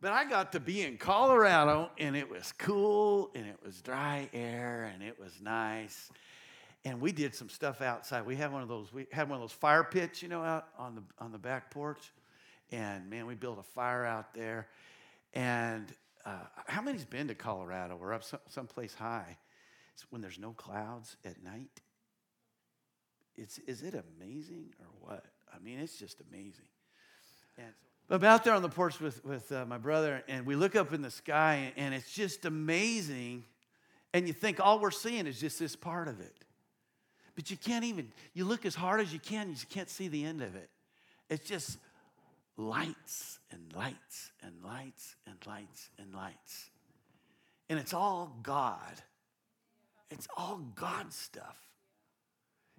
But I got to be in Colorado, and it was cool, and it was dry air, and it was nice. And we did some stuff outside. We had one of those fire pits, out on the back porch. And man, we built a fire out there. And how many's been to Colorado? We're up someplace high. It's when there's no clouds at night. Is it amazing or what? I mean, it's just amazing. And so I'm out there on the porch with my brother, and we look up in the sky, and it's just amazing. And you think all we're seeing is just this part of it. But you can't even, you look as hard as you just can't see the end of it. It's just lights and lights and lights and lights and lights. And it's all God. It's all God stuff.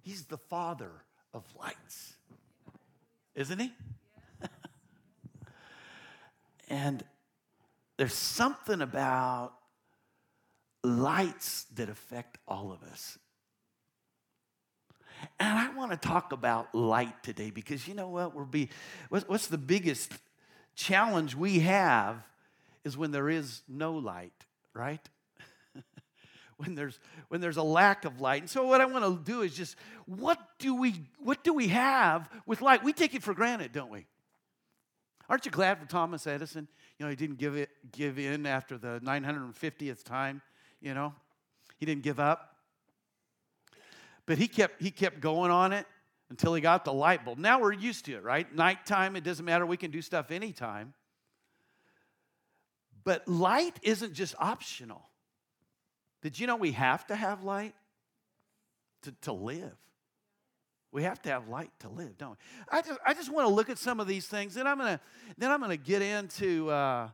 He's the Father of lights, isn't he? And there's something about lights that affect all of us. And I want to talk about light today because you know what? What's the biggest challenge we have is when there is no light, right? When there's a lack of light. And so what I want to do is just what do we have with light? We take it for granted, don't we? Aren't you glad for Thomas Edison? He didn't give in after the 950th time. He didn't give up. But he kept going on it until he got the light bulb. Now we're used to it, right? Nighttime, it doesn't matter. We can do stuff anytime. But light isn't just optional. Did you know we have to have light to live? We have to have light to live, don't we? I just want to look at some of these things, and then I'm gonna get into the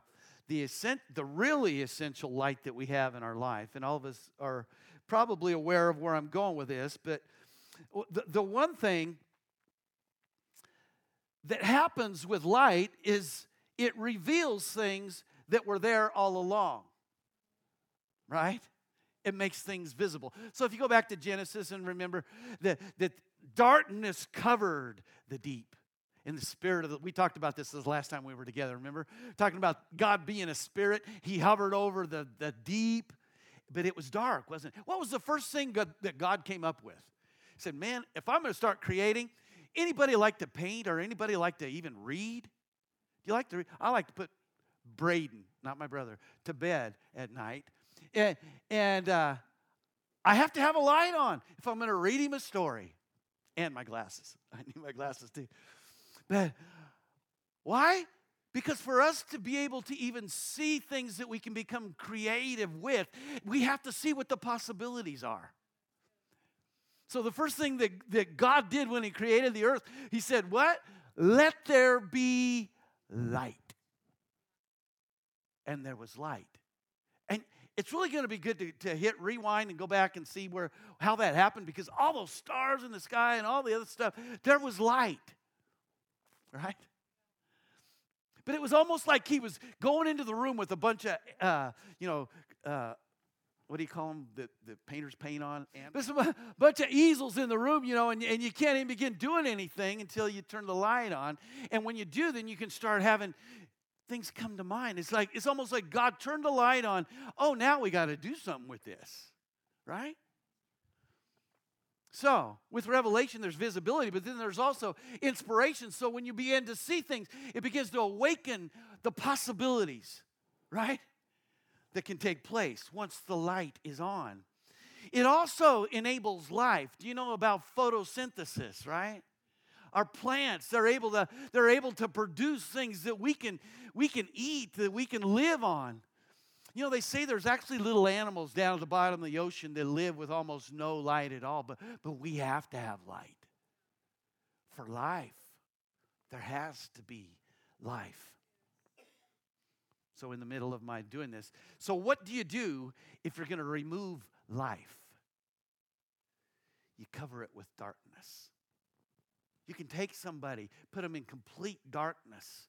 really essential light that we have in our life, and all of us are probably aware of where I'm going with this. But the one thing that happens with light is it reveals things that were there all along, right? It makes things visible. So if you go back to Genesis and remember that darkness covered the deep. In the spirit of we talked about this last time we were together, remember? Talking about God being a spirit. He hovered over the deep, but it was dark, wasn't it? What was the first thing that God came up with? He said, man, if I'm going to start creating, anybody like to paint or anybody like to even read? Do you like to read? I like to put Braden, not my brother, to bed at night. And I have to have a light on if I'm going to read him a story. And my glasses. I need my glasses too. But why? Because for us to be able to even see things that we can become creative with, we have to see what the possibilities are. So the first thing that God did when he created the earth, he said, what? Let there be light. And there was light. And it's really going to be good to hit rewind and go back and see how that happened, because all those stars in the sky and all the other stuff, there was light, right? But it was almost like he was going into the room with a bunch of, what do you call them, the painter's paint on? There's a bunch of easels in the room, and you can't even begin doing anything until you turn the light on. And when you do, then you can start having things come to mind. It's almost like God turned the light on. Oh, now we got to do something with this, right? So with revelation, there's visibility, but then there's also inspiration. So when you begin to see things, it begins to awaken the possibilities, right, that can take place once the light is on. It also enables life. Do you know about photosynthesis, right? Our plants, they're able to produce things that we can eat, that we can live on. They say there's actually little animals down at the bottom of the ocean that live with almost no light at all, but we have to have light. For life, there has to be life. So in the middle of my doing this, so what do you do if you're going to remove life? You cover it with darkness. You can take somebody, put them in complete darkness,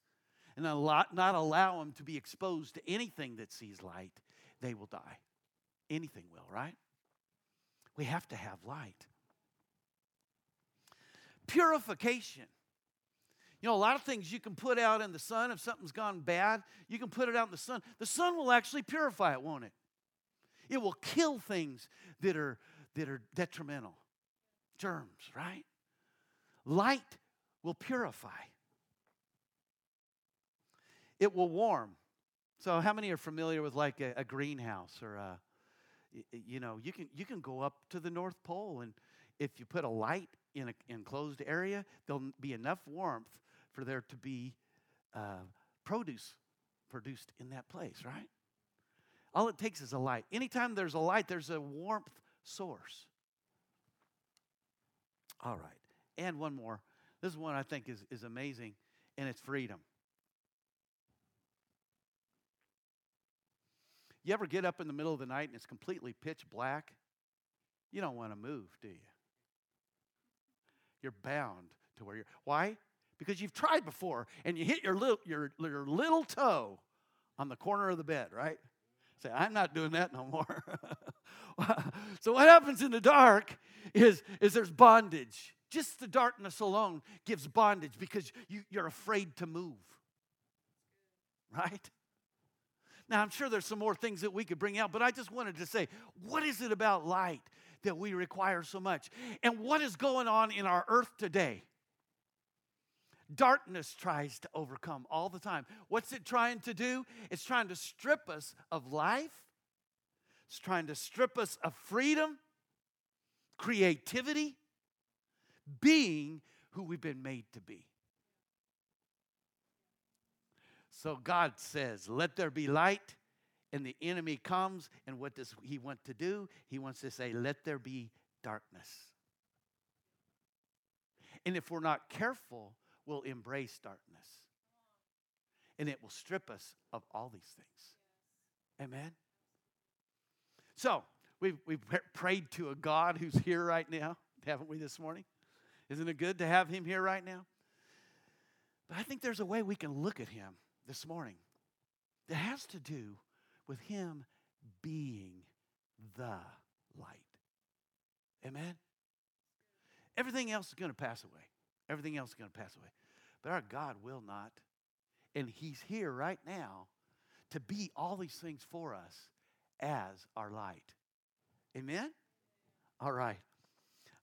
and not allow them to be exposed to anything that sees light. They will die. Anything will, right? We have to have light. Purification. You know, a lot of things you can put out in the sun. If something's gone bad, you can put it out in the sun. The sun will actually purify it, won't it? It will kill things that are detrimental. Germs, right? Light will purify. It will warm. So how many are familiar with like a greenhouse or a, you know, you can go up to the North Pole, and if you put a light in an enclosed area, there'll be enough warmth for there to be produce produced in that place, right? All it takes is a light. Anytime there's a light, there's a warmth source. All right. And one more. This one I think is amazing, and it's freedom. You ever get up in the middle of the night and it's completely pitch black? You don't want to move, do you? You're bound to where you're. Why? Because you've tried before, and you hit your little toe on the corner of the bed, right? Say, I'm not doing that no more. So what happens in the dark is there's bondage. Just the darkness alone gives bondage because you're afraid to move, right? Now, I'm sure there's some more things that we could bring out, but I just wanted to say, what is it about light that we require so much? And what is going on in our earth today? Darkness tries to overcome all the time. What's it trying to do? It's trying to strip us of life. It's trying to strip us of freedom, creativity, being who we've been made to be. So God says, let there be light, and the enemy comes, and what does he want to do? He wants to say, let there be darkness. And if we're not careful, we'll embrace darkness. And it will strip us of all these things. Amen? So, we've prayed to a God who's here right now, haven't we, this morning? Isn't it good to have him here right now? But I think there's a way we can look at him this morning that has to do with him being the light. Amen? Everything else is going to pass away. Everything else is going to pass away. But our God will not. And he's here right now to be all these things for us as our light. Amen? All right.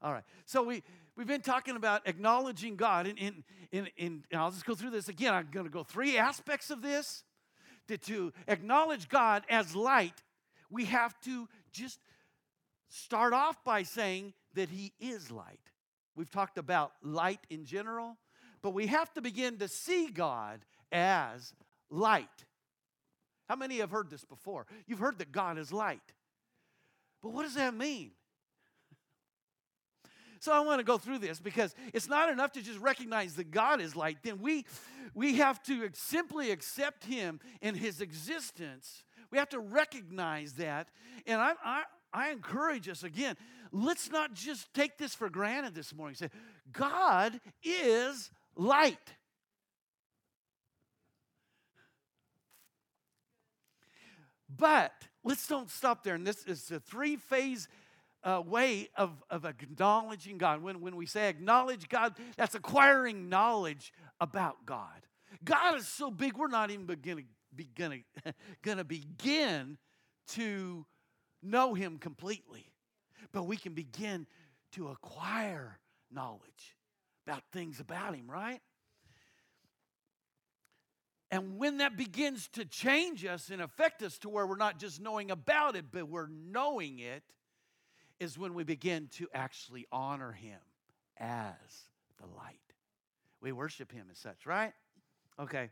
All right. So we've been talking about acknowledging God. And I'll just go through this again. I'm going to go three aspects of this. That to acknowledge God as light, we have to just start off by saying that he is light. We've talked about light in general, but we have to begin to see God as light. How many have heard this before? You've heard that God is light. But what does that mean? So I want to go through this because it's not enough to just recognize that God is light. Then we have to simply accept him and his existence. We have to recognize that. And I encourage us again, let's not just take this for granted this morning. Say, God is light. But let's don't stop there. And this is the three-phase way of acknowledging God. When we say acknowledge God, that's acquiring knowledge about God. God is so big, we're not even gonna begin to know him completely. But we can begin to acquire knowledge about things about him, right? And when that begins to change us and affect us to where we're not just knowing about it, but we're knowing it, is when we begin to actually honor him as the light. We worship him as such, right? Okay.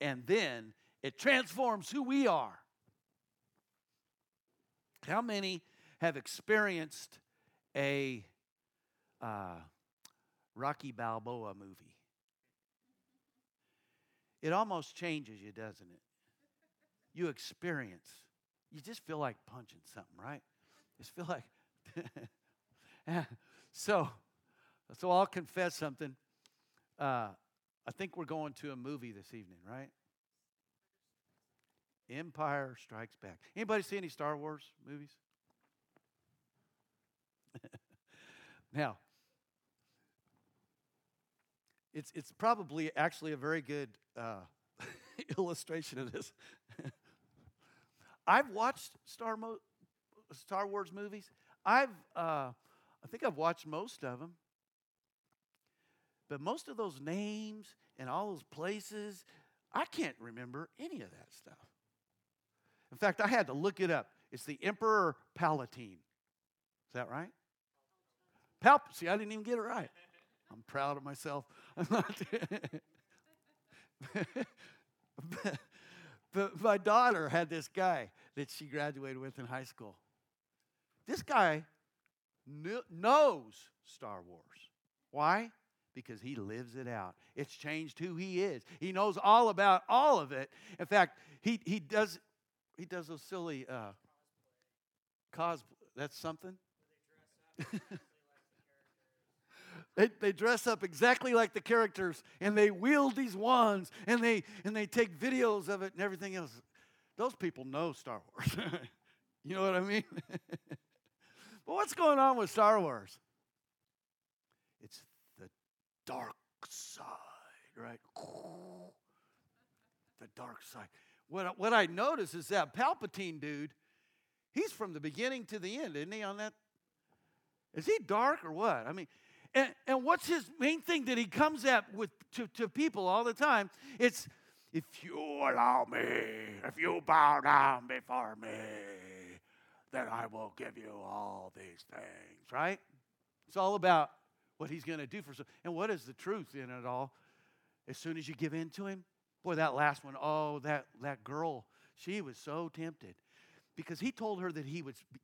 And then it transforms who we are. How many have experienced a Rocky Balboa movie? It almost changes you, doesn't it? You experience. You just feel like punching something, right? You just feel like, so I'll confess something. I think we're going to a movie this evening, right? Empire Strikes Back. Anybody see any Star Wars movies? Now, It's probably actually a very good illustration of this. I've watched Star Wars movies. I think I've watched most of them. But most of those names and all those places, I can't remember any of that stuff. In fact, I had to look it up. It's the Emperor Palpatine. Is that right? See, I didn't even get it right. I'm proud of myself. I'm not. But my daughter had this guy that she graduated with in high school. This guy knows Star Wars. Why? Because he lives it out. It's changed who he is. He knows all about all of it. In fact, he does those silly cosplay. That's something. They dress up exactly like the characters, and they wield these wands, and they take videos of it and everything else. Those people know Star Wars. You know what I mean? But what's going on with Star Wars? It's the dark side, right? The dark side. What I notice is that Palpatine dude, he's from the beginning to the end, isn't he? On that, is he dark or what? I mean. And what's his main thing that he comes at with to people all the time? It's, if you allow me, if you bow down before me, then I will give you all these things, right? It's all about what he's going to do for some. And what is the truth in it all? As soon as you give in to him, boy, that last one, that girl, she was so tempted. Because he told her that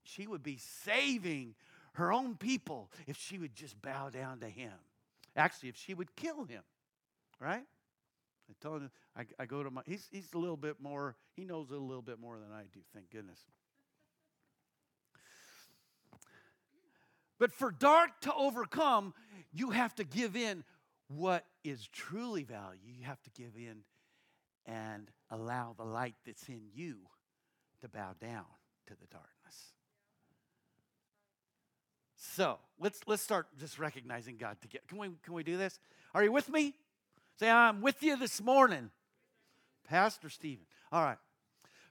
she would be saving her own people if she would just bow down to him. Actually, if she would kill him, right? I told him, I go to my, he's a little bit more, he knows a little bit more than I do, thank goodness. But for dark to overcome, you have to give in what is truly valued. You have to give in and allow the light that's in you to bow down to the darkness. So let's start just recognizing God together. Can we do this? Are you with me? Say, I'm with you this morning, Pastor Stephen. All right.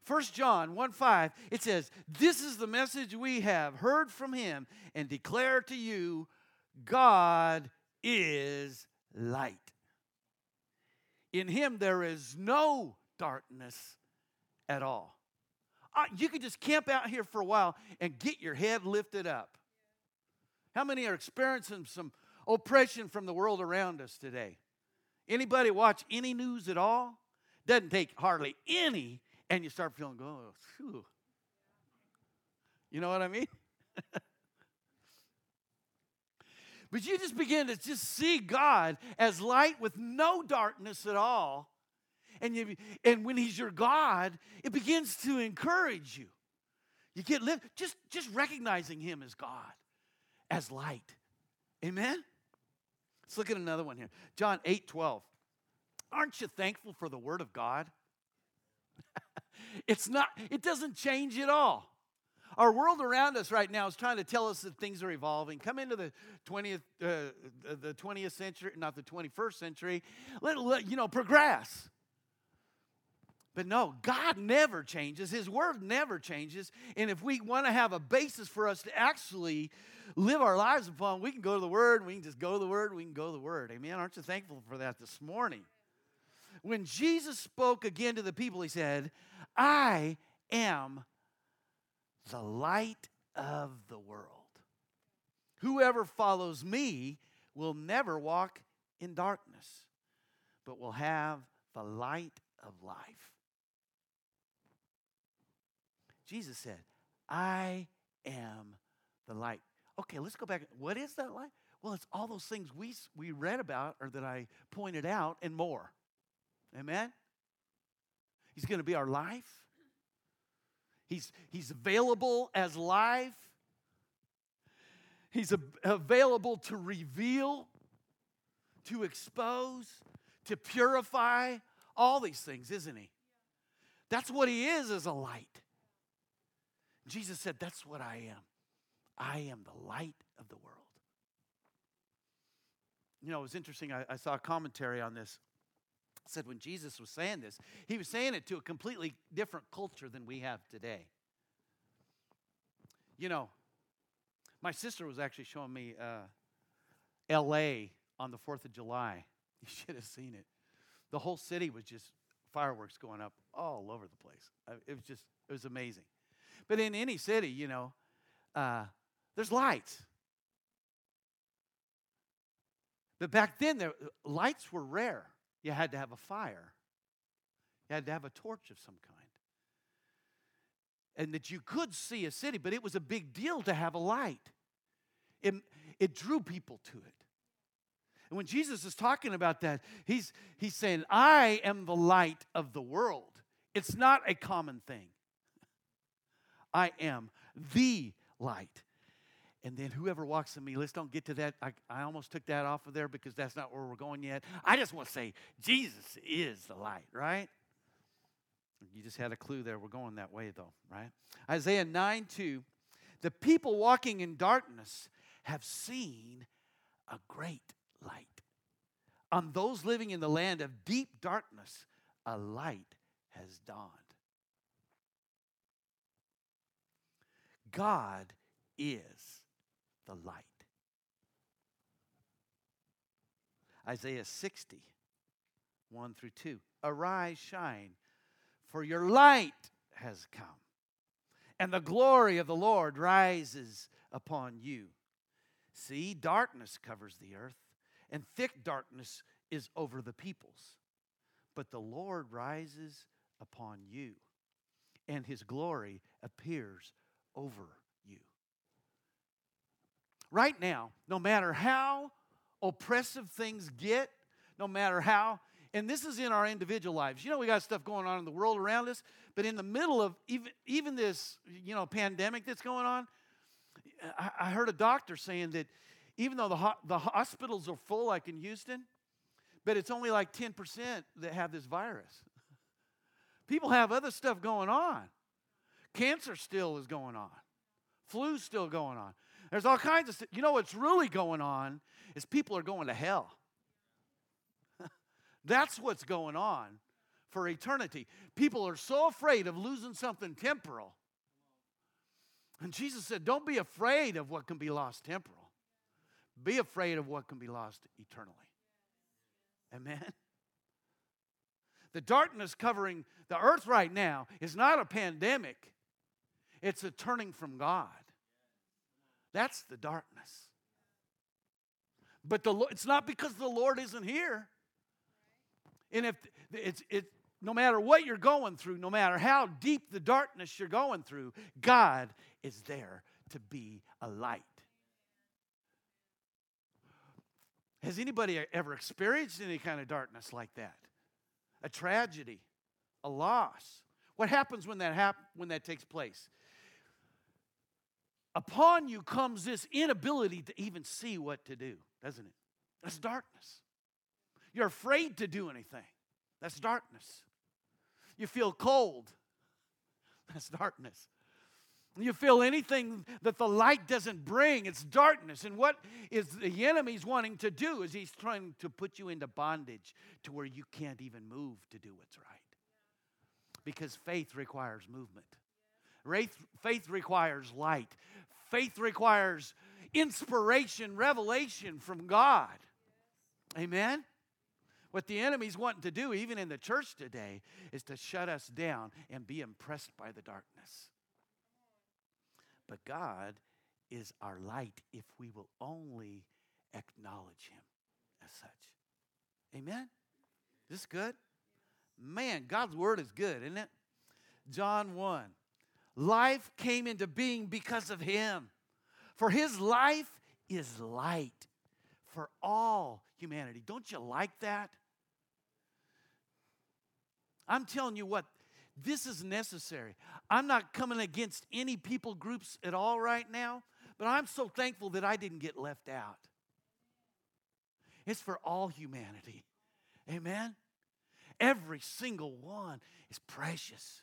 1 John 1:5, it says, "This is the message we have heard from him and declare to you, God is light. In him there is no darkness at all." You could just camp out here for a while and get your head lifted up. How many are experiencing some oppression from the world around us today? Anybody watch any news at all? Doesn't take hardly any, and you start feeling, oh, phew. You know what I mean? But you just begin to just see God as light with no darkness at all, and when he's your God, it begins to encourage you. You get lifted, just recognizing him as God. As light. Amen? Let's look at another one here. John 8:12. Aren't you thankful for the word of God? It doesn't change at all. Our world around us right now is trying to tell us that things are evolving. Come into the 20th century, not the 21st century. Progress. But no, God never changes. His word never changes. And if we want to have a basis for us to actually live our lives upon, we can go to the word. We can just go to the word. We can go to the word. Amen. Aren't you thankful for that this morning? When Jesus spoke again to the people, he said, "I am the light of the world. Whoever follows me will never walk in darkness, but will have the light of life." Jesus said, "I am the light." Okay, let's go back. What is that light? Well, it's all those things we read about or that I pointed out and more. Amen? He's going to be our life. He's available as life. He's available to reveal, to expose, to purify, all these things, isn't he? That's what he is as a light. Jesus said, "That's what I am. I am the light of the world." You know, it was interesting. I saw a commentary on this. It said when Jesus was saying this, he was saying it to a completely different culture than we have today. You know, my sister was actually showing me L.A. on the 4th of July. You should have seen it. The whole city was just fireworks going up all over the place. It was amazing. But in any city, you know, there's lights. But back then, lights were rare. You had to have a fire. You had to have a torch of some kind. And that you could see a city, but it was a big deal to have a light. It drew people to it. And when Jesus is talking about that, he's saying, I am the light of the world. It's not a common thing. I am the light. And then whoever walks in me, let's don't get to that. I almost took that off of there because that's not where we're going yet. I just want to say Jesus is the light, right? You just had a clue there. We're going that way though, right? Isaiah 9:2, the people walking in darkness have seen a great light. On those living in the land of deep darkness, a light has dawned. God is the light. Isaiah 60:1-2. Arise, shine, for your light has come, and the glory of the Lord rises upon you. See, darkness covers the earth, and thick darkness is over the peoples. But the Lord rises upon you, and his glory appears over you. Right now, no matter how oppressive things get, no matter how, and this is in our individual lives. You know, we got stuff going on in the world around us, but in the middle of even this, you know, pandemic that's going on, I heard a doctor saying that even though the hospitals are full, like in Houston, but it's only like 10% that have this virus. People have other stuff going on. Cancer still is going on. Flu's still going on. There's all kinds of stuff. You know what's really going on is people are going to hell. That's what's going on for eternity. People are so afraid of losing something temporal. And Jesus said, don't be afraid of what can be lost temporal. Be afraid of what can be lost eternally. Amen? The darkness covering the earth right now is not a pandemic. It's a turning from God. That's the darkness. But it's not because the Lord isn't here. And if it's no matter what you're going through, no matter how deep the darkness you're going through, God is there to be a light. Has anybody ever experienced any kind of darkness like that? A tragedy, a loss. What happens when that takes place? Upon you comes this inability to even see what to do, doesn't it? That's darkness. You're afraid to do anything. That's darkness. You feel cold. That's darkness. You feel anything that the light doesn't bring, it's darkness. And what is the enemy's wanting to do is he's trying to put you into bondage to where you can't even move to do what's right. Because faith requires movement. Faith requires light. Faith requires inspiration, revelation from God. Amen? What the enemy's wanting to do, even in the church today, is to shut us down and be impressed by the darkness. But God is our light if we will only acknowledge him as such. Amen? Is this good? Man, God's word is good, isn't it? John 1. Life came into being because of him. For his life is light for all humanity. Don't you like that? I'm telling you what. This is necessary. I'm not coming against any people groups at all right now, but I'm so thankful that I didn't get left out. It's for all humanity. Amen? Every single one is precious.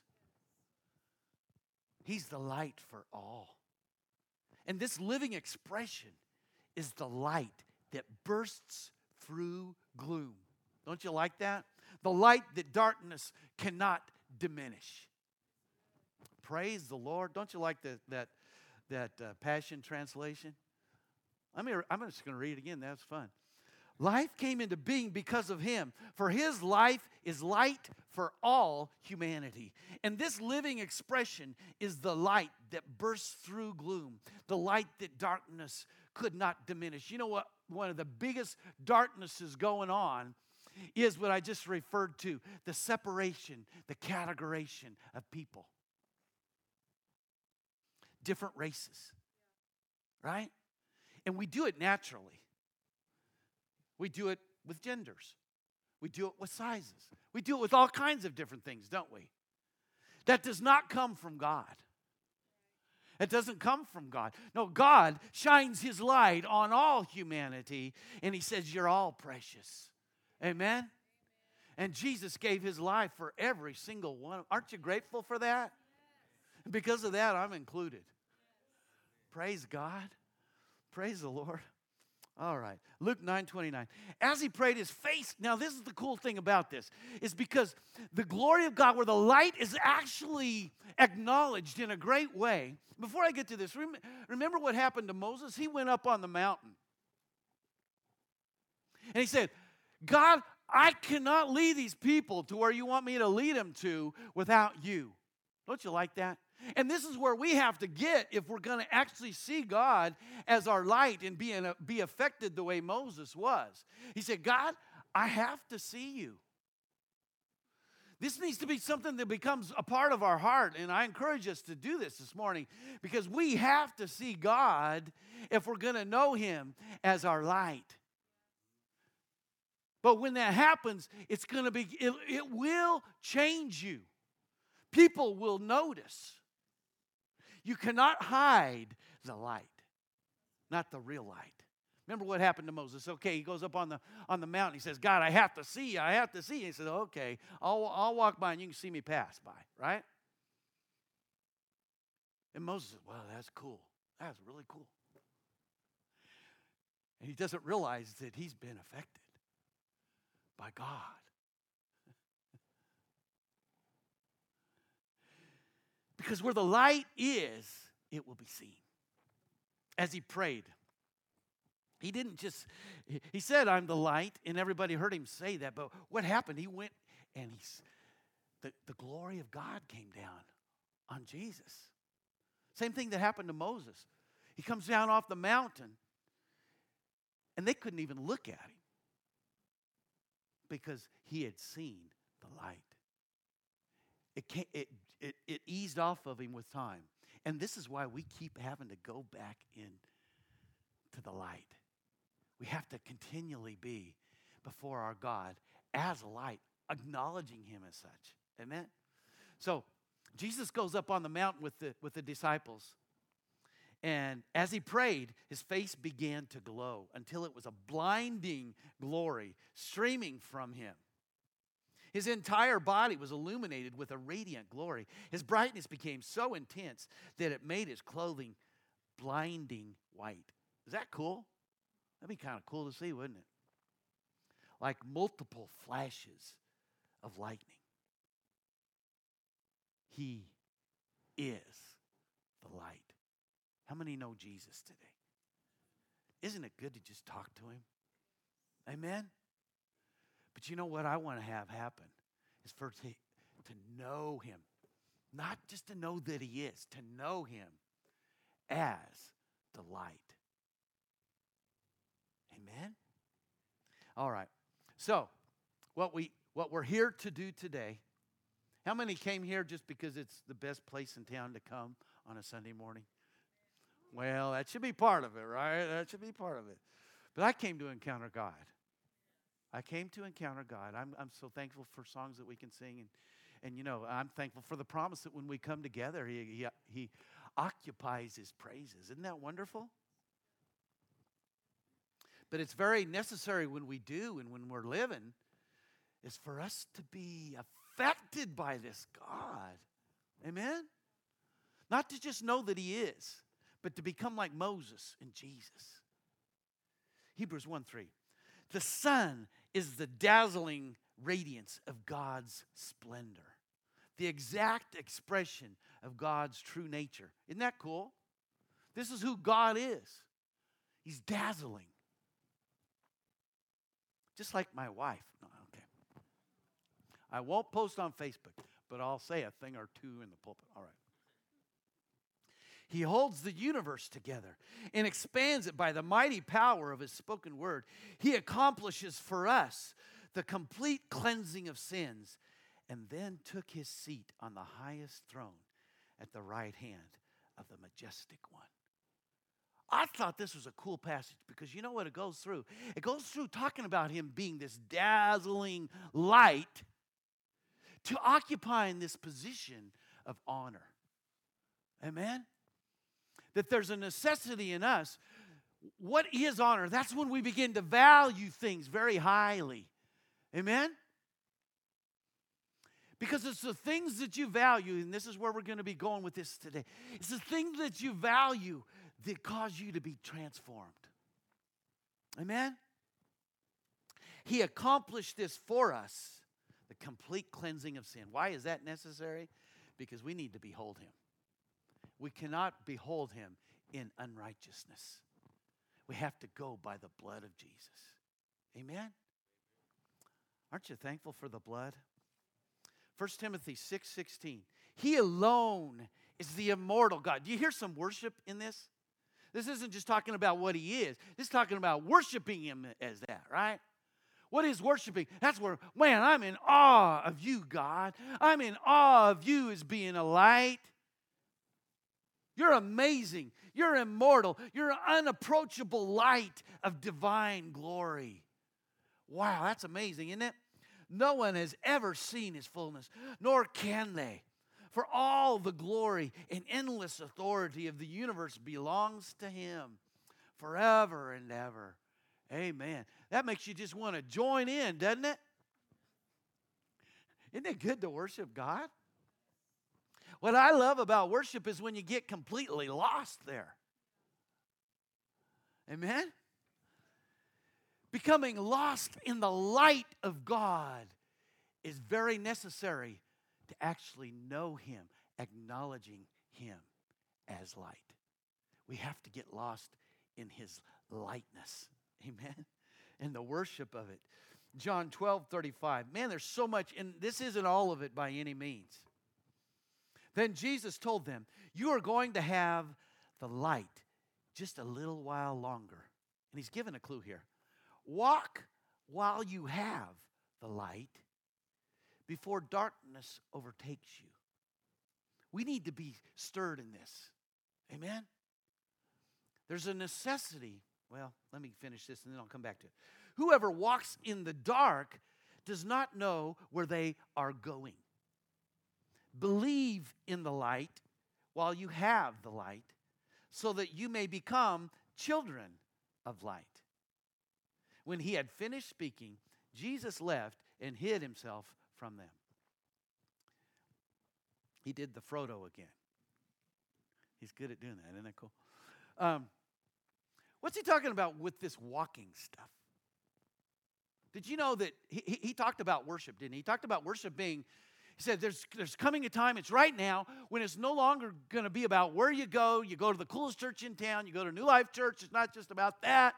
He's the light for all. And this living expression is the light that bursts through gloom. Don't you like that? The light that darkness cannot diminish. Praise the Lord. Don't you like that Passion Translation? I'm just going to read it again. That's fun. Life came into being because of him, for his life is light for all humanity. And this living expression is the light that bursts through gloom, the light that darkness could not diminish. You know what? One of the biggest darknesses going on is what I just referred to, the separation, the categorization of people. Different races, right? And we do it naturally. We do it with genders. We do it with sizes. We do it with all kinds of different things, don't we? That does not come from God. It doesn't come from God. No, God shines his light on all humanity, and he says, you're all precious. Amen? And Jesus gave his life for every single one. Aren't you grateful for that? Because of that, I'm included. Praise God. Praise the Lord. All right, Luke 9:29. As he prayed, his face, now this is the cool thing about this, is because the glory of God, where the light is actually acknowledged in a great way. Before I get to this, remember what happened to Moses? He went up on the mountain. And he said, God, I cannot lead these people to where you want me to lead them to without you. Don't you like that? And this is where we have to get if we're going to actually see God as our light and be affected the way Moses was. He said, God, I have to see you. This needs to be something that becomes a part of our heart, and I encourage us to do this morning because we have to see God if we're going to know him as our light. But when that happens, it's going to be it will change you. People will notice. You cannot hide the light, not the real light. Remember what happened to Moses. Okay, he goes up on the mountain. He says, God, I have to see you. I have to see you. He says, okay, I'll walk by and you can see me pass by, right? And Moses says, wow, that's cool. That's really cool. And he doesn't realize that he's been affected by God. Because where the light is, it will be seen. As he prayed, he said, I'm the light, and everybody heard him say that, but what happened? He went and the glory of God came down on Jesus. Same thing that happened to Moses. He comes down off the mountain, and they couldn't even look at him because he had seen the light. It eased off of him with time. And this is why we keep having to go back in to the light. We have to continually be before our God as a light, acknowledging him as such. Amen? So Jesus goes up on the mountain with the disciples. And as he prayed, his face began to glow until it was a blinding glory streaming from him. His entire body was illuminated with a radiant glory. His brightness became so intense that it made his clothing blinding white. Is that cool? That'd be kind of cool to see, wouldn't it? Like multiple flashes of lightning. He is the light. How many know Jesus today? Isn't it good to just talk to him? Amen? But you know what I want to have happen is first to know him. Not just to know that he is, to know him as the light. Amen? All right. So, what we're here to do today, how many came here just because it's the best place in town to come on a Sunday morning? Well, that should be part of it, right? That should be part of it. But I came to encounter God. I came to encounter God. I'm so thankful for songs that we can sing. And you know, I'm thankful for the promise that when we come together, he occupies his praises. Isn't that wonderful? But it's very necessary when we do and when we're living is for us to be affected by this God. Amen? Not to just know that he is, but to become like Moses and Jesus. Hebrews 1:3. The sun is the dazzling radiance of God's splendor, the exact expression of God's true nature. Isn't that cool? This is who God is. He's dazzling. Just like my wife. No, okay. I won't post on Facebook, but I'll say a thing or two in the pulpit. All right. He holds the universe together and expands it by the mighty power of his spoken word. He accomplishes for us the complete cleansing of sins and then took his seat on the highest throne at the right hand of the majestic one. I thought this was a cool passage because you know what it goes through? It goes through talking about him being this dazzling light to occupying this position of honor. Amen? That there's a necessity in us. What is honor? That's when we begin to value things very highly. Amen? Because it's the things that you value, and this is where we're going to be going with this today. It's the things that you value that cause you to be transformed. Amen? He accomplished this for us, the complete cleansing of sin. Why is that necessary? Because we need to behold him. We cannot behold him in unrighteousness. We have to go by the blood of Jesus. Amen? Aren't you thankful for the blood? 1 Timothy 6:16. He alone is the immortal God. Do you hear some worship in this? This isn't just talking about what he is. This is talking about worshiping him as that, right? What is worshiping? That's where, man, I'm in awe of you, God. I'm in awe of you as being a light. You're amazing. You're immortal. You're an unapproachable light of divine glory. Wow, that's amazing, isn't it? No one has ever seen his fullness, nor can they. For all the glory and endless authority of the universe belongs to him forever and ever. Amen. That makes you just want to join in, doesn't it? Isn't it good to worship God? What I love about worship is when you get completely lost there. Amen? Becoming lost in the light of God is very necessary to actually know him, acknowledging him as light. We have to get lost in his lightness. Amen? And the worship of it. John 12:35. Man, there's so much, and this isn't all of it by any means. Then Jesus told them, you are going to have the light just a little while longer. And he's given a clue here. Walk while you have the light before darkness overtakes you. We need to be stirred in this. Amen? There's a necessity. Well, let me finish this and then I'll come back to it. Whoever walks in the dark does not know where they are going. Believe in the light while you have the light so that you may become children of light. When he had finished speaking, Jesus left and hid himself from them. He did the Frodo again. He's good at doing that, isn't that cool? What's he talking about with this walking stuff? Did you know that he talked about worship, didn't he? He talked about worship being, he said there's coming a time, it's right now, when it's no longer going to be about where you go. You go to the coolest church in town. You go to New Life Church. It's not just about that.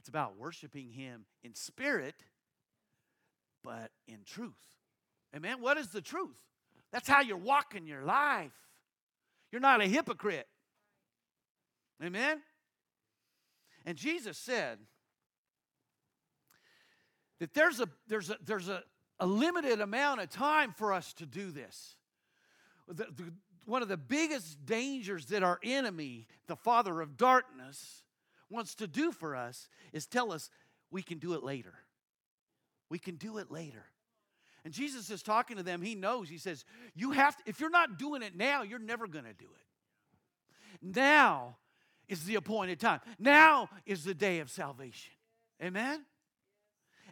It's about worshiping him in spirit, but in truth. Amen? What is the truth? That's how you're walking your life. You're not a hypocrite. Amen? And Jesus said that there's a limited amount of time for us to do this. One of the biggest dangers that our enemy, the father of darkness, wants to do for us is tell us we can do it later. We can do it later. And Jesus is talking to them. He knows. He says, you have to, if you're not doing it now, you're never going to do it. Now is the appointed time. Now is the day of salvation. Amen?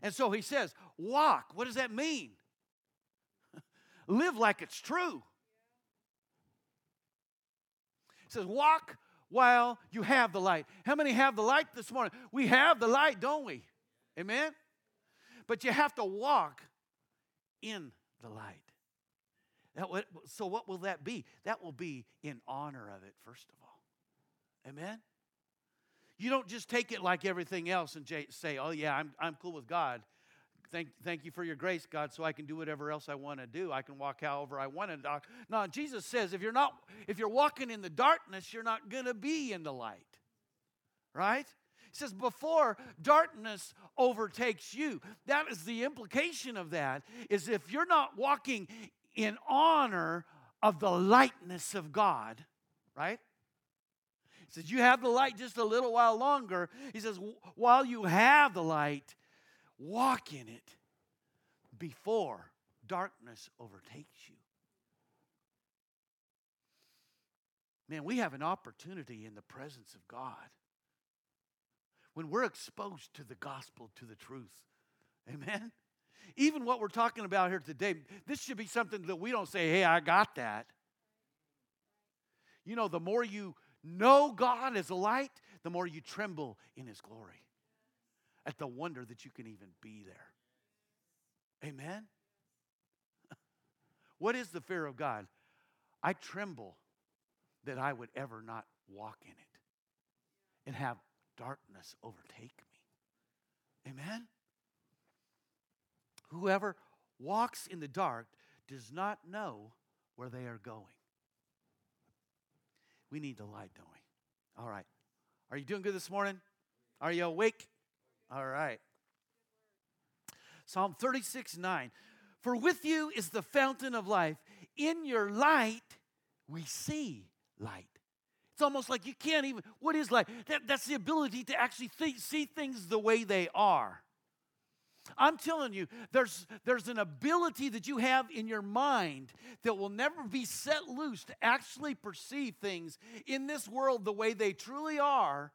And so he says, walk. What does that mean? Live like it's true. He says, walk while you have the light. How many have the light this morning? We have the light, don't we? Amen? But you have to walk in the light. So what will that be? That will be in honor of it, first of all. Amen? You don't just take it like everything else and say, oh, yeah, I'm cool with God. Thank you for your grace, God, so I can do whatever else I want to do. I can walk however I want to walk. No, Jesus says if you're walking in the darkness, you're not going to be in the light. Right? He says before darkness overtakes you. That is the implication of that, is if you're not walking in honor of the lightness of God, right? He says you have the light just a little while longer. He says while you have the light, walk in it before darkness overtakes you. Man, we have an opportunity in the presence of God. When we're exposed to the gospel, to the truth, amen? Even what we're talking about here today, this should be something that we don't say, hey, I got that. You know, the more you know God as a light, the more you tremble in His glory. At the wonder that you can even be there. Amen? What is the fear of God? I tremble that I would ever not walk in it and have darkness overtake me. Amen? Whoever walks in the dark does not know where they are going. We need the light, don't we? All right. Are you doing good this morning? Are you awake? All right. Psalm 36:9. For with you is the fountain of life. In your light, we see light. It's almost like you can't even, what is light? That's the ability to actually see things the way they are. I'm telling you, there's an ability that you have in your mind that will never be set loose to actually perceive things in this world the way they truly are,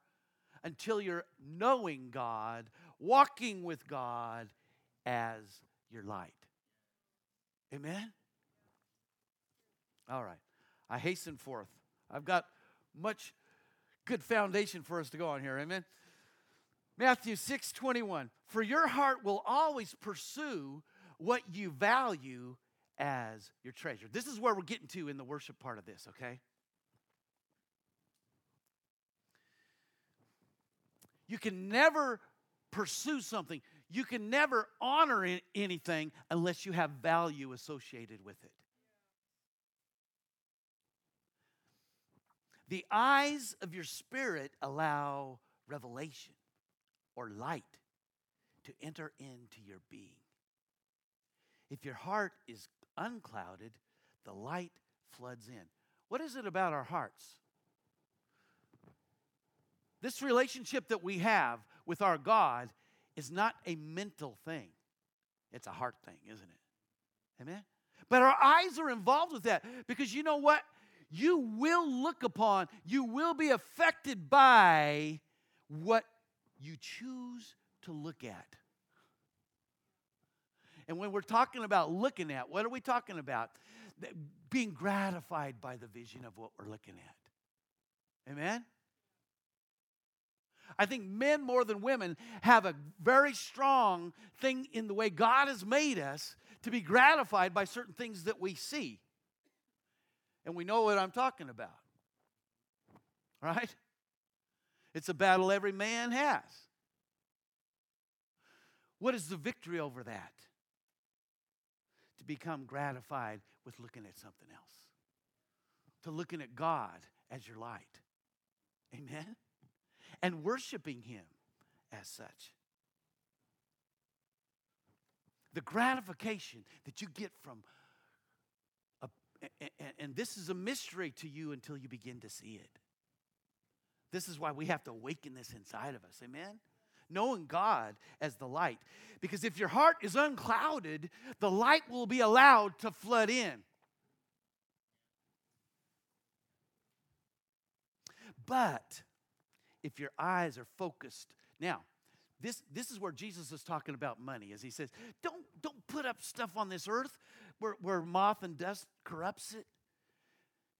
until you're knowing God, walking with God as your light. Amen? All right. I hasten forth. I've got much good foundation for us to go on here. Amen? Matthew 6:21. For your heart will always pursue what you value as your treasure. This is where we're getting to in the worship part of this, okay? You can never pursue something. You can never honor anything unless you have value associated with it. The eyes of your spirit allow revelation or light to enter into your being. If your heart is unclouded, the light floods in. What is it about our hearts? This relationship that we have with our God is not a mental thing. It's a heart thing, isn't it? Amen? But our eyes are involved with that, because you know what? You will look upon, you will be affected by what you choose to look at. And when we're talking about looking at, what are we talking about? Being gratified by the vision of what we're looking at. Amen? I think men more than women have a very strong thing in the way God has made us to be gratified by certain things that we see. And we know what I'm talking about. Right? It's a battle every man has. What is the victory over that? To become gratified with looking at something else. To looking at God as your light. Amen? And worshiping Him as such. The gratification that you get from, and this is a mystery to you until you begin to see it. This is why we have to awaken this inside of us, amen? Knowing God as the light. Because if your heart is unclouded, the light will be allowed to flood in. But if your eyes are focused. Now, this is where Jesus is talking about money, as He says, don't put up stuff on this earth where moth and dust corrupts it.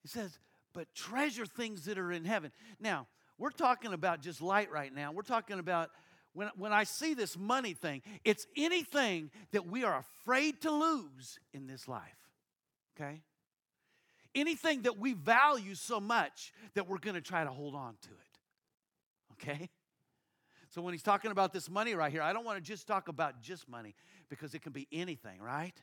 He says, but treasure things that are in heaven. Now, we're talking about just light right now. We're talking about, when I see this money thing, it's anything that we are afraid to lose in this life, okay? Anything that we value so much that we're going to try to hold on to it, okay? So when he's talking about this money right here, I don't want to just talk about just money because it can be anything, right?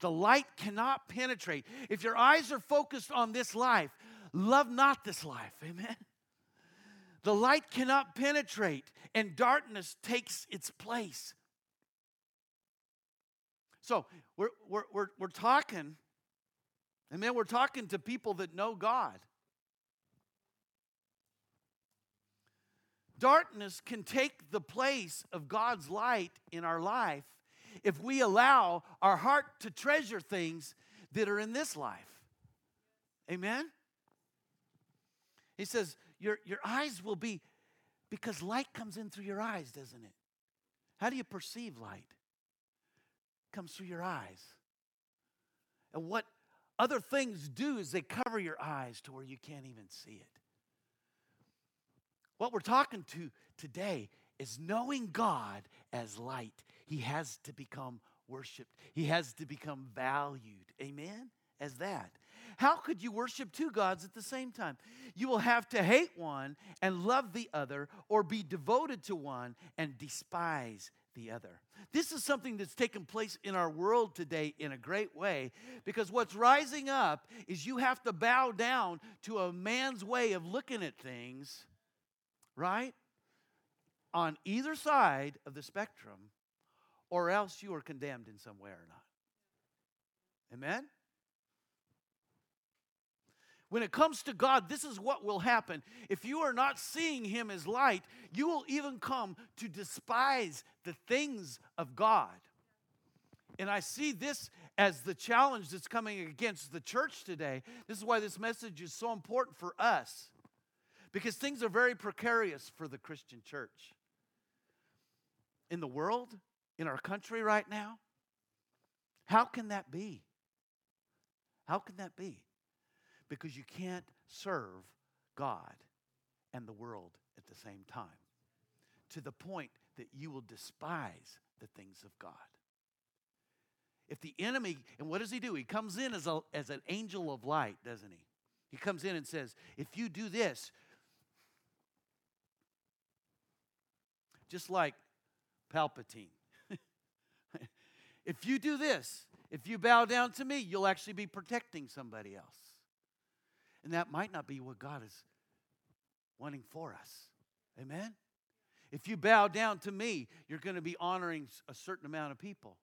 The light cannot penetrate. If your eyes are focused on this life, love not this life, amen? The light cannot penetrate, and darkness takes its place. So we're talking, and then we're talking to people that know God. Darkness can take the place of God's light in our life if we allow our heart to treasure things that are in this life. Amen? He says, your eyes will be, because light comes in through your eyes, doesn't it? How do you perceive light? It comes through your eyes. And what other things do is they cover your eyes to where you can't even see it. What we're talking to today is knowing God as light. He has to become worshiped. He has to become valued. Amen? As that. How could you worship two gods at the same time? You will have to hate one and love the other, or be devoted to one and despise the other. This is something that's taken place in our world today in a great way, because what's rising up is you have to bow down to a man's way of looking at things, right? On either side of the spectrum, or else you are condemned in some way or not. Amen? When it comes to God, this is what will happen. If you are not seeing Him as light, you will even come to despise the things of God. And I see this as the challenge that's coming against the church today. This is why this message is so important for us, because things are very precarious for the Christian church. In the world, in our country right now, how can that be? How can that be? Because you can't serve God and the world at the same time, to the point that you will despise the things of God. If the enemy, and what does he do? He comes in as an angel of light, doesn't he? He comes in and says, if you do this, just like Palpatine. If you do this, if you bow down to me, you'll actually be protecting somebody else. And that might not be what God is wanting for us. Amen? If you bow down to me, you're going to be honoring a certain amount of people.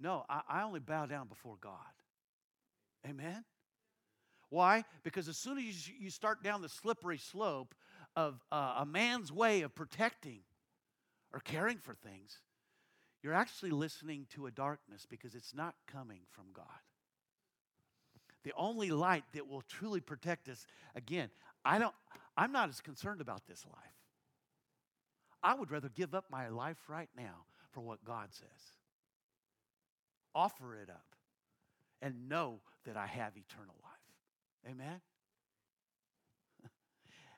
No, I only bow down before God. Amen? Why? Because as soon as you start down the slippery slope of a man's way of protecting or caring for things, you're actually listening to a darkness, because it's not coming from God. The only light that will truly protect us. Again, I'm not as concerned about this life. I would rather give up my life right now for what God says. Offer it up and know that I have eternal life. Amen?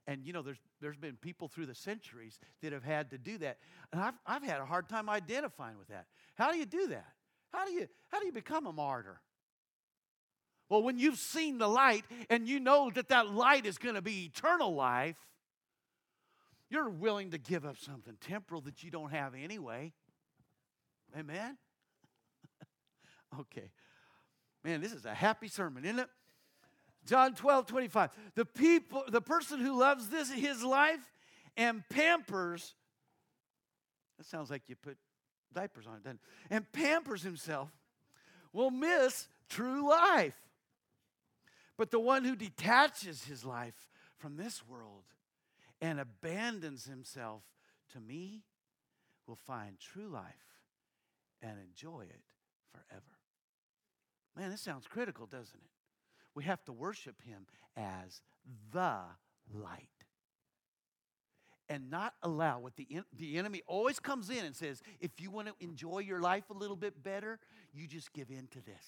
And you know, there's been people through the centuries that have had to do that. And I've had a hard time identifying with that. How do you do that? How do you become a martyr? Well, when you've seen the light and you know that light is going to be eternal life, you're willing to give up something temporal that you don't have anyway. Amen? Okay. Man, this is a happy sermon, isn't it? John 12:25. The person who loves his life and pampers, that sounds like you put diapers on it, doesn't it? And pampers himself will miss true life. But the one who detaches his life from this world and abandons himself to me will find true life and enjoy it forever. Man, this sounds critical, doesn't it? We have to worship him as the light and not allow what the enemy always comes in and says, if you want to enjoy your life a little bit better, you just give in to this.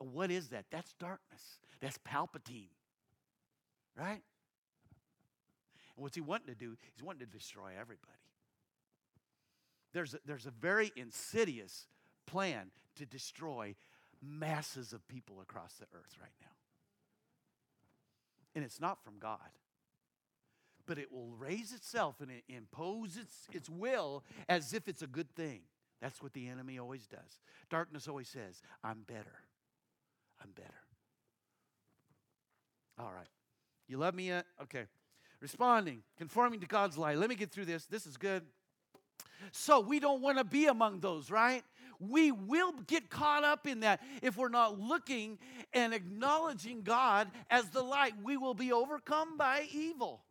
What is that? That's darkness. That's Palpatine, right? And what's he wanting to do? He's wanting to destroy everybody. There's a very insidious plan to destroy masses of people across the earth right now. And it's not from God. But it will raise itself and it impose its will as if it's a good thing. That's what the enemy always does. Darkness always says, I'm better. I'm better. All right. You love me yet? Okay. Responding, conforming to God's light. Let me get through this. This is good. So we don't want to be among those, right? We will get caught up in that. If we're not looking and acknowledging God as the light, we will be overcome by evil.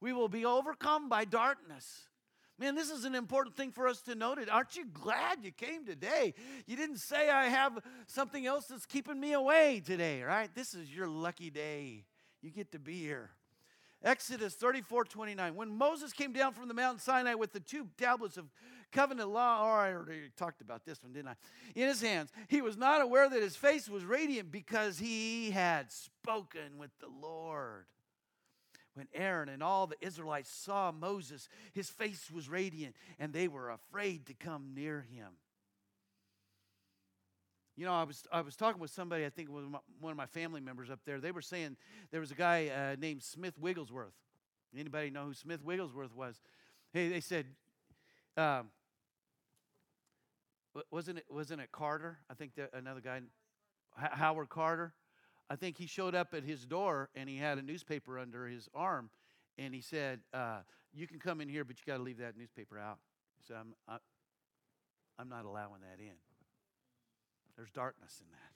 We will be overcome by darkness. Man, this is an important thing for us to notice. Aren't you glad you came today? You didn't say I have something else that's keeping me away today, right? This is your lucky day. You get to be here. Exodus 34:29. When Moses came down from the Mount Sinai with the two tablets of covenant law, or I already talked about this one, didn't I? In his hands, he was not aware that his face was radiant because he had spoken with the Lord. When Aaron and all the Israelites saw Moses, his face was radiant, and they were afraid to come near him. You know, I was talking with somebody, I think it was one of my family members up there. They were saying there was a guy named Smith Wigglesworth. Anybody know who Smith Wigglesworth was? Hey, they said, wasn't it Carter? I think that another guy, Howard Carter. I think he showed up at his door, and he had a newspaper under his arm, and he said, you can come in here, but you got to leave that newspaper out. He said, I'm not allowing that in. There's darkness in that.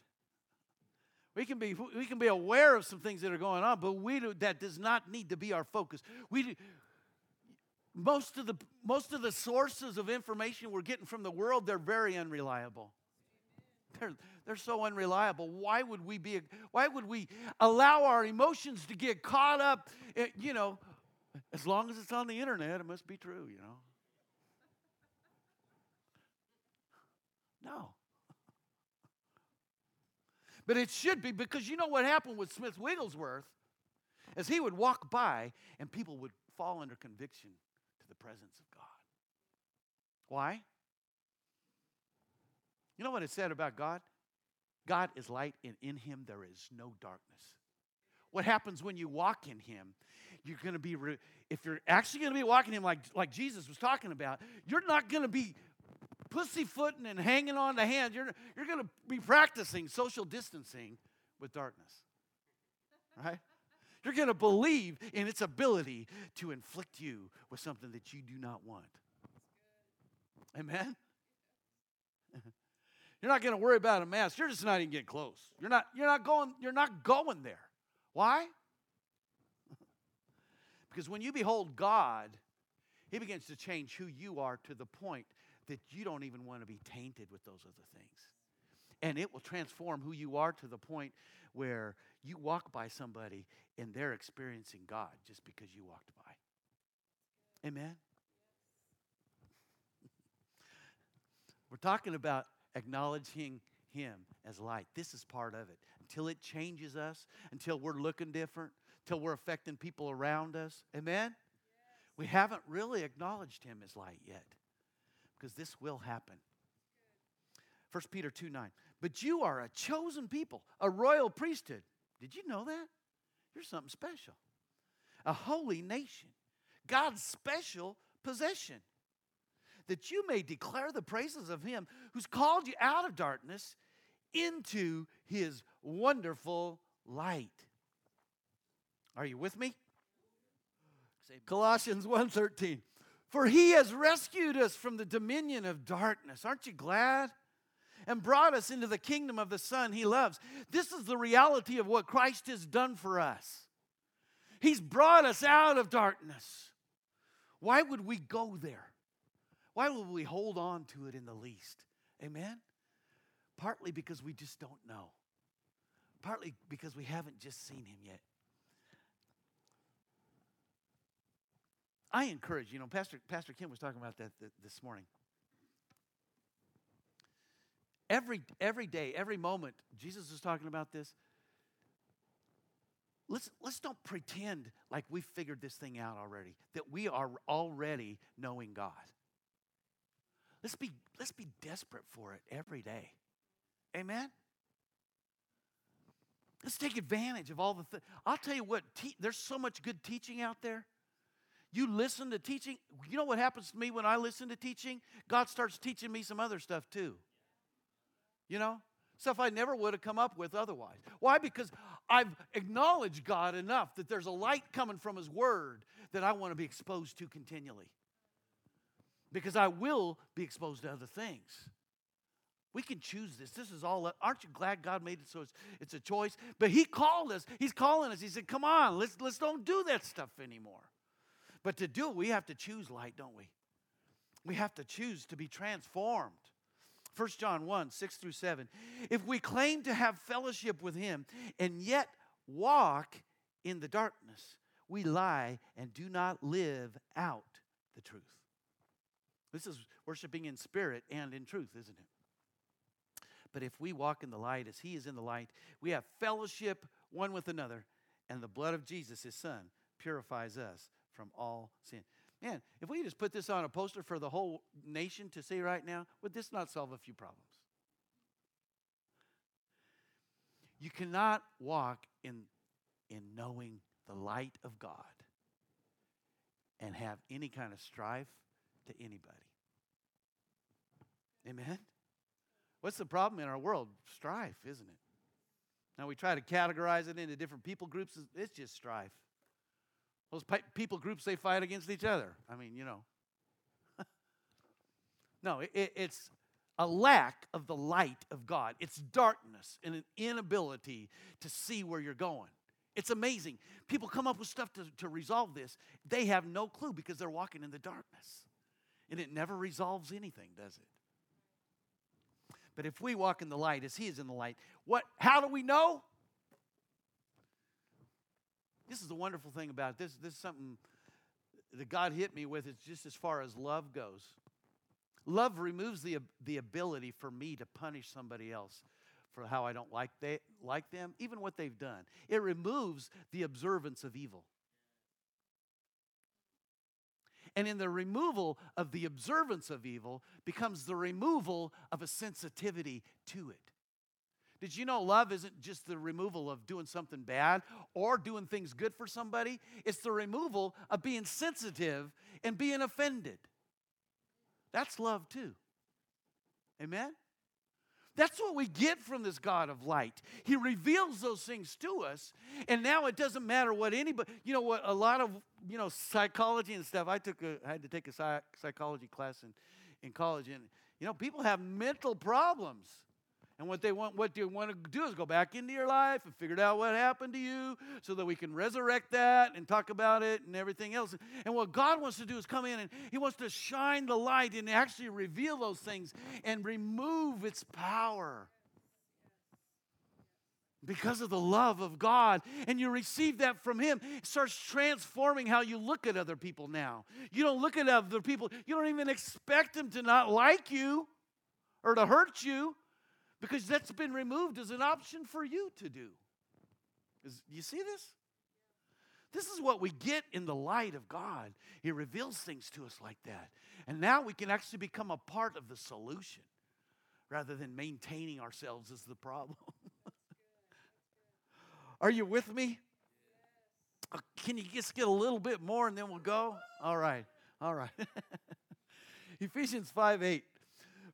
We can be aware of some things that are going on, but that does not need to be our focus. Most of the sources of information we're getting from the world, they're very unreliable. They're so unreliable. Why would we allow our emotions to get caught up? You know, as long as it's on the internet, it must be true, you know. No. But it should be, because you know what happened with Smith Wigglesworth is he would walk by and people would fall under conviction to the presence of God. Why? You know what it said about God? God is light, and in him there is no darkness. What happens when you walk in him? You're going to be, if you're actually going to be walking him like Jesus was talking about, you're not going to be pussyfooting and hanging on to hands. You're going to be practicing social distancing with darkness, right? You're going to believe in its ability to inflict you with something that you do not want. Amen? You're not going to worry about a mask. You're just not even getting close. You're not going there. Why? Because when you behold God, he begins to change who you are to the point that you don't even want to be tainted with those other things. And it will transform who you are to the point where you walk by somebody and they're experiencing God just because you walked by. Amen? We're talking about acknowledging him as light. This is part of it. Until it changes us, until we're looking different, until we're affecting people around us. Amen? Yes. We haven't really acknowledged him as light yet. Because this will happen. 1 Peter 2:9. But you are a chosen people, a royal priesthood. Did you know that? You're something special. A holy nation. God's special possession. That you may declare the praises of him who's called you out of darkness into his wonderful light. Are you with me? Colossians 1:13. For he has rescued us from the dominion of darkness. Aren't you glad? And brought us into the kingdom of the Son he loves. This is the reality of what Christ has done for us. He's brought us out of darkness. Why would we go there? Why would we hold on to it in the least? Amen? Partly because we just don't know. Partly because we haven't just seen him yet. I encourage, you know, Pastor Kim was talking about that this morning. Every day, every moment, Jesus is talking about this. Let's don't pretend like we figured this thing out already, that we are already knowing God. Let's be desperate for it every day. Amen? Let's take advantage of all the things. I'll tell you what, there's so much good teaching out there. You listen to teaching. You know what happens to me when I listen to teaching? God starts teaching me some other stuff too. You know? Stuff I never would have come up with otherwise. Why? Because I've acknowledged God enough that there's a light coming from His Word that I want to be exposed to continually. Because I will be exposed to other things. We can choose this. This is all up. Aren't you glad God made it so it's a choice? But He called us. He's calling us. He said, come on, let's don't do that stuff anymore. But to do it, we have to choose light, don't we? We have to choose to be transformed. 1 John 1, 6 through 7. If we claim to have fellowship with Him and yet walk in the darkness, we lie and do not live out the truth. This is worshiping in spirit and in truth, isn't it? But if we walk in the light as He is in the light, we have fellowship one with another, and the blood of Jesus, His Son, purifies us from all sin. Man, if we just put this on a poster for the whole nation to see right now, would this not solve a few problems? You cannot walk in knowing the light of God and have any kind of strife to anybody. Amen? What's the problem in our world? Strife, isn't it? Now we try to categorize it into different people groups. It's just strife. Those people groups, they fight against each other. I mean, you know. No, it's a lack of the light of God. It's darkness and an inability to see where you're going. It's amazing. People come up with stuff to resolve this. They have no clue because they're walking in the darkness. And it never resolves anything, does it? But if we walk in the light as He is in the light, how do we know? This is the wonderful thing about it. This is something that God hit me with. It's just as far as love goes. Love removes the ability for me to punish somebody else for how I don't like them, even what they've done. It removes the observance of evil. And in the removal of the observance of evil becomes the removal of a sensitivity to it. Did you know love isn't just the removal of doing something bad or doing things good for somebody? It's the removal of being sensitive and being offended. That's love too. Amen? That's what we get from this God of light. He reveals those things to us, and now it doesn't matter what anybody, you know what, a lot of, you know, psychology and stuff. I had to take a psychology class in college, and, you know, people have mental problems. And what they want to do is go back into your life and figure out what happened to you so that we can resurrect that and talk about it and everything else. And what God wants to do is come in and He wants to shine the light and actually reveal those things and remove its power because of the love of God. And you receive that from Him. It starts transforming how you look at other people now. You don't look at other people. You don't even expect them to not like you or to hurt you. Because that's been removed as an option for you to do. You see this? This is what we get in the light of God. He reveals things to us like that. And now we can actually become a part of the solution rather than maintaining ourselves as the problem. Are you with me? Can you just get a little bit more and then we'll go? All right. Ephesians 5:8.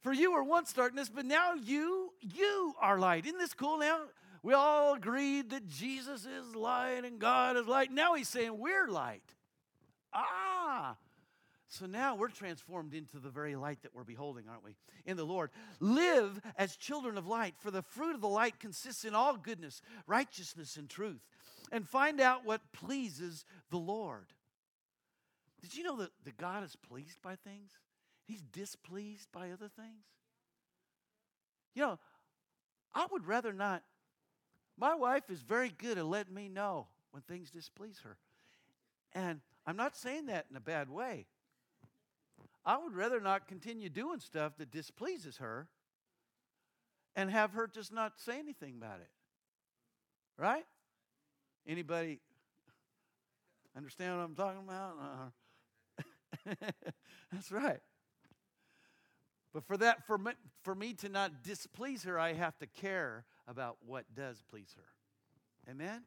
For you were once darkness, but now you are light. Isn't this cool now? We all agreed that Jesus is light and God is light. Now He's saying we're light. So now we're transformed into the very light that we're beholding, aren't we? In the Lord. Live as children of light, for the fruit of the light consists in all goodness, righteousness, and truth. And find out what pleases the Lord. Did you know that God is pleased by things? He's displeased by other things. You know, I would rather not. My wife is very good at letting me know when things displease her. And I'm not saying that in a bad way. I would rather not continue doing stuff that displeases her and have her just not say anything about it. Right? Anybody understand what I'm talking about? That's right. But for me to not displease her, I have to care about what does please her. Amen?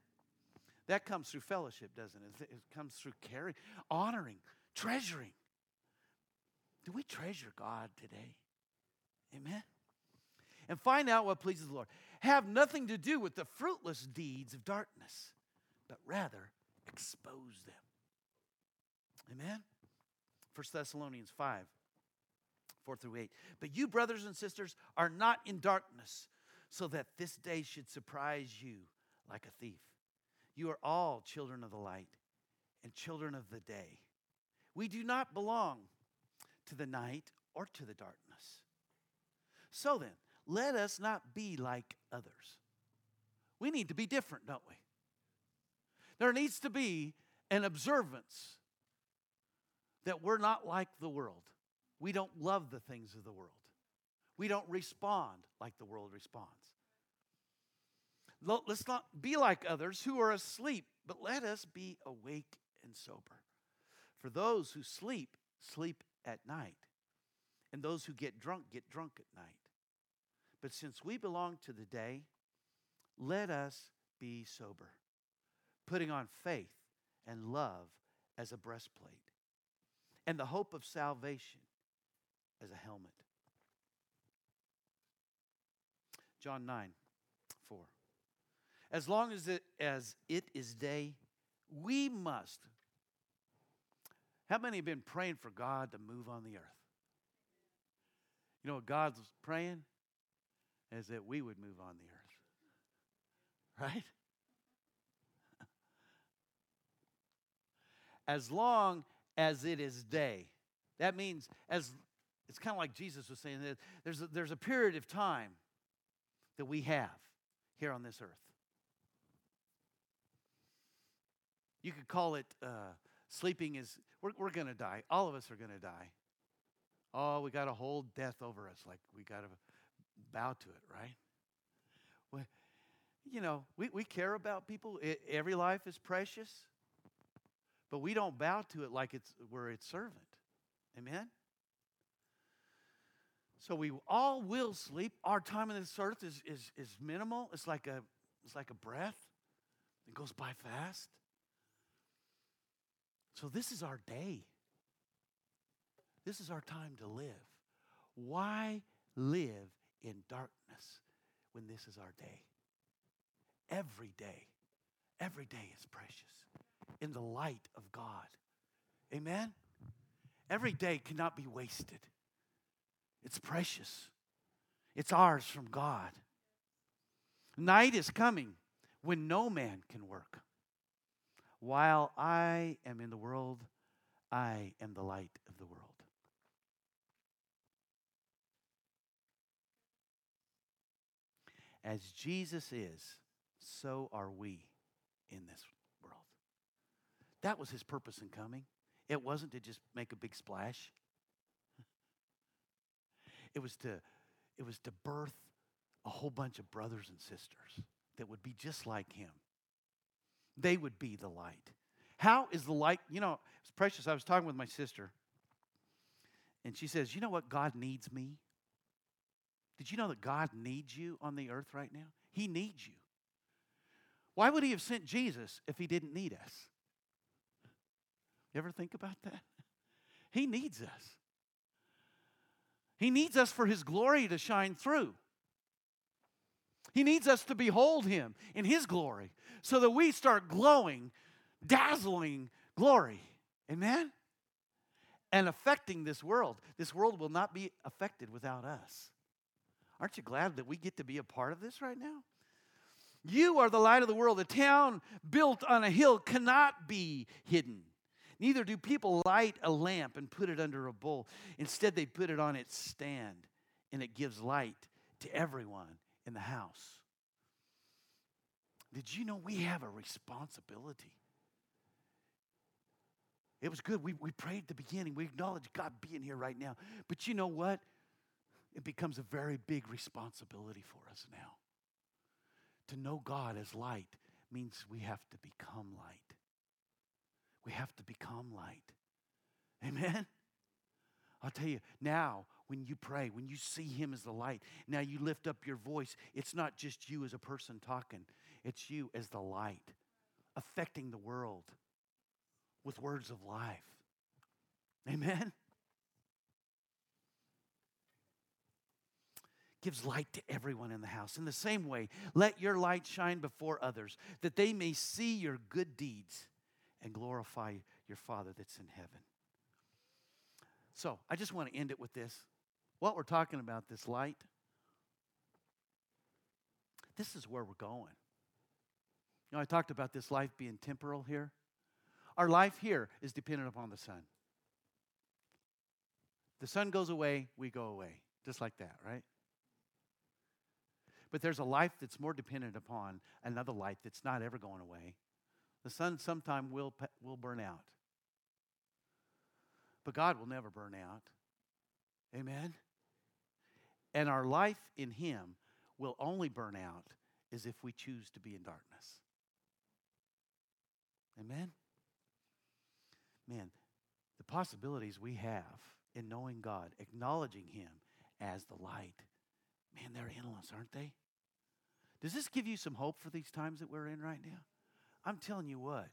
That comes through fellowship, doesn't it? It comes through caring, honoring, treasuring. Do we treasure God today? Amen? And find out what pleases the Lord. Have nothing to do with the fruitless deeds of darkness, but rather expose them. Amen? 1 Thessalonians 5. 4-8. But you, brothers and sisters, are not in darkness, so that this day should surprise you like a thief. You are all children of the light and children of the day. We do not belong to the night or to the darkness. So then, let us not be like others. We need to be different, don't we? There needs to be an observance that we're not like the world. We don't love the things of the world. We don't respond like the world responds. Let's not be like others who are asleep, but let us be awake and sober. For those who sleep, sleep at night. And those who get drunk at night. But since we belong to the day, let us be sober, putting on faith and love as a breastplate, and the hope of salvation as a helmet. John 9:4. As long as it is day, we must. How many have been praying for God to move on the earth? You know what God's praying? Is that we would move on the earth. Right? As long as it is day. That means as... It's kind of like Jesus was saying that there's a period of time that we have here on this earth. You could call it sleeping is, we're going to die. All of us are going to die. Oh, we got to hold death over us. Like we got to bow to it, right? Well, you know, we care about people. Every life is precious. But we don't bow to it like we're its servant. Amen? So we all will sleep. Our time on this earth is minimal. It's like a breath. It goes by fast. So this is our day. This is our time to live. Why live in darkness when this is our day? Every day is precious in the light of God. Amen? Every day cannot be wasted. It's precious. It's ours from God. Night is coming when no man can work. While I am in the world, I am the light of the world. As Jesus is, so are we in this world. That was his purpose in coming. It wasn't to just make a big splash. It was to birth a whole bunch of brothers and sisters that would be just like him. They would be the light. How is the light? You know, it's precious. I was talking with my sister, and she says, you know what? God needs me. Did you know that God needs you on the earth right now? He needs you. Why would he have sent Jesus if he didn't need us? You ever think about that? He needs us. He needs us for his glory to shine through. He needs us to behold him in his glory so that we start glowing, dazzling glory. Amen? And affecting this world. This world will not be affected without us. Aren't you glad that we get to be a part of this right now? You are the light of the world. A town built on a hill cannot be hidden. Neither do people light a lamp and put it under a bowl. Instead, they put it on its stand, and it gives light to everyone in the house. Did you know we have a responsibility? It was good. We prayed at the beginning. We acknowledged God being here right now. But you know what? it becomes a very big responsibility for us now. To know God as light means we have to become light. We have to become light. Amen? I'll tell you, now when you pray, when you see him as the light, now you lift up your voice. It's not just you as a person talking. It's you as the light affecting the world with words of life. Amen? Gives light to everyone in the house. In the same way, let your light shine before others, that they may see your good deeds and glorify your Father that's in heaven. So, I just want to end it with this. What we're talking about, this light, this is where we're going. You know, I talked about this life being temporal here. Our life here is dependent upon the sun. The sun goes away, we go away. Just like that, right? But there's a life that's more dependent upon another light that's not ever going away. The sun sometime will burn out. But God will never burn out. Amen? And our life in him will only burn out as if we choose to be in darkness. Amen? Man, the possibilities we have in knowing God, acknowledging him as the light, man, they're endless, aren't they? Does this give you some hope for these times that we're in right now? I'm telling you what.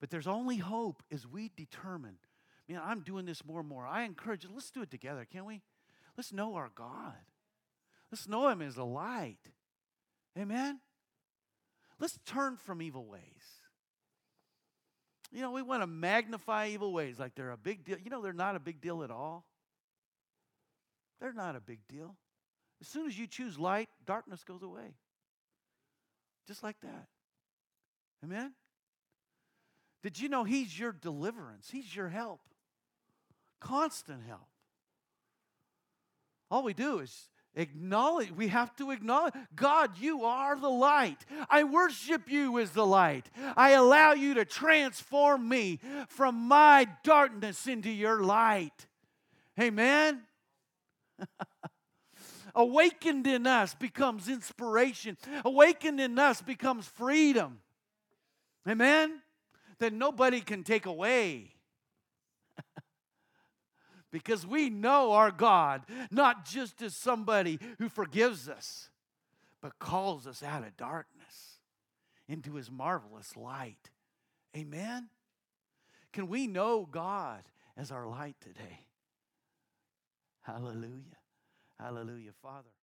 But there's only hope as we determine. Man, I'm doing this more and more. I encourage you, let's do it together, can't we? Let's know our God. Let's know him as a light. Amen? Let's turn from evil ways. You know, we want to magnify evil ways like they're a big deal. You know, they're not a big deal at all. They're not a big deal. As soon as you choose light, darkness goes away. Just like that. Amen? Did you know he's your deliverance? He's your help. Constant help. All we do is acknowledge. We have to acknowledge, God, you are the light. I worship you as the light. I allow you to transform me from my darkness into your light. Amen? Awakened in us becomes inspiration. Awakened in us becomes freedom. Amen? That nobody can take away. Because we know our God, not just as somebody who forgives us, but calls us out of darkness into his marvelous light. Amen? Can we know God as our light today? Hallelujah. Hallelujah, Father.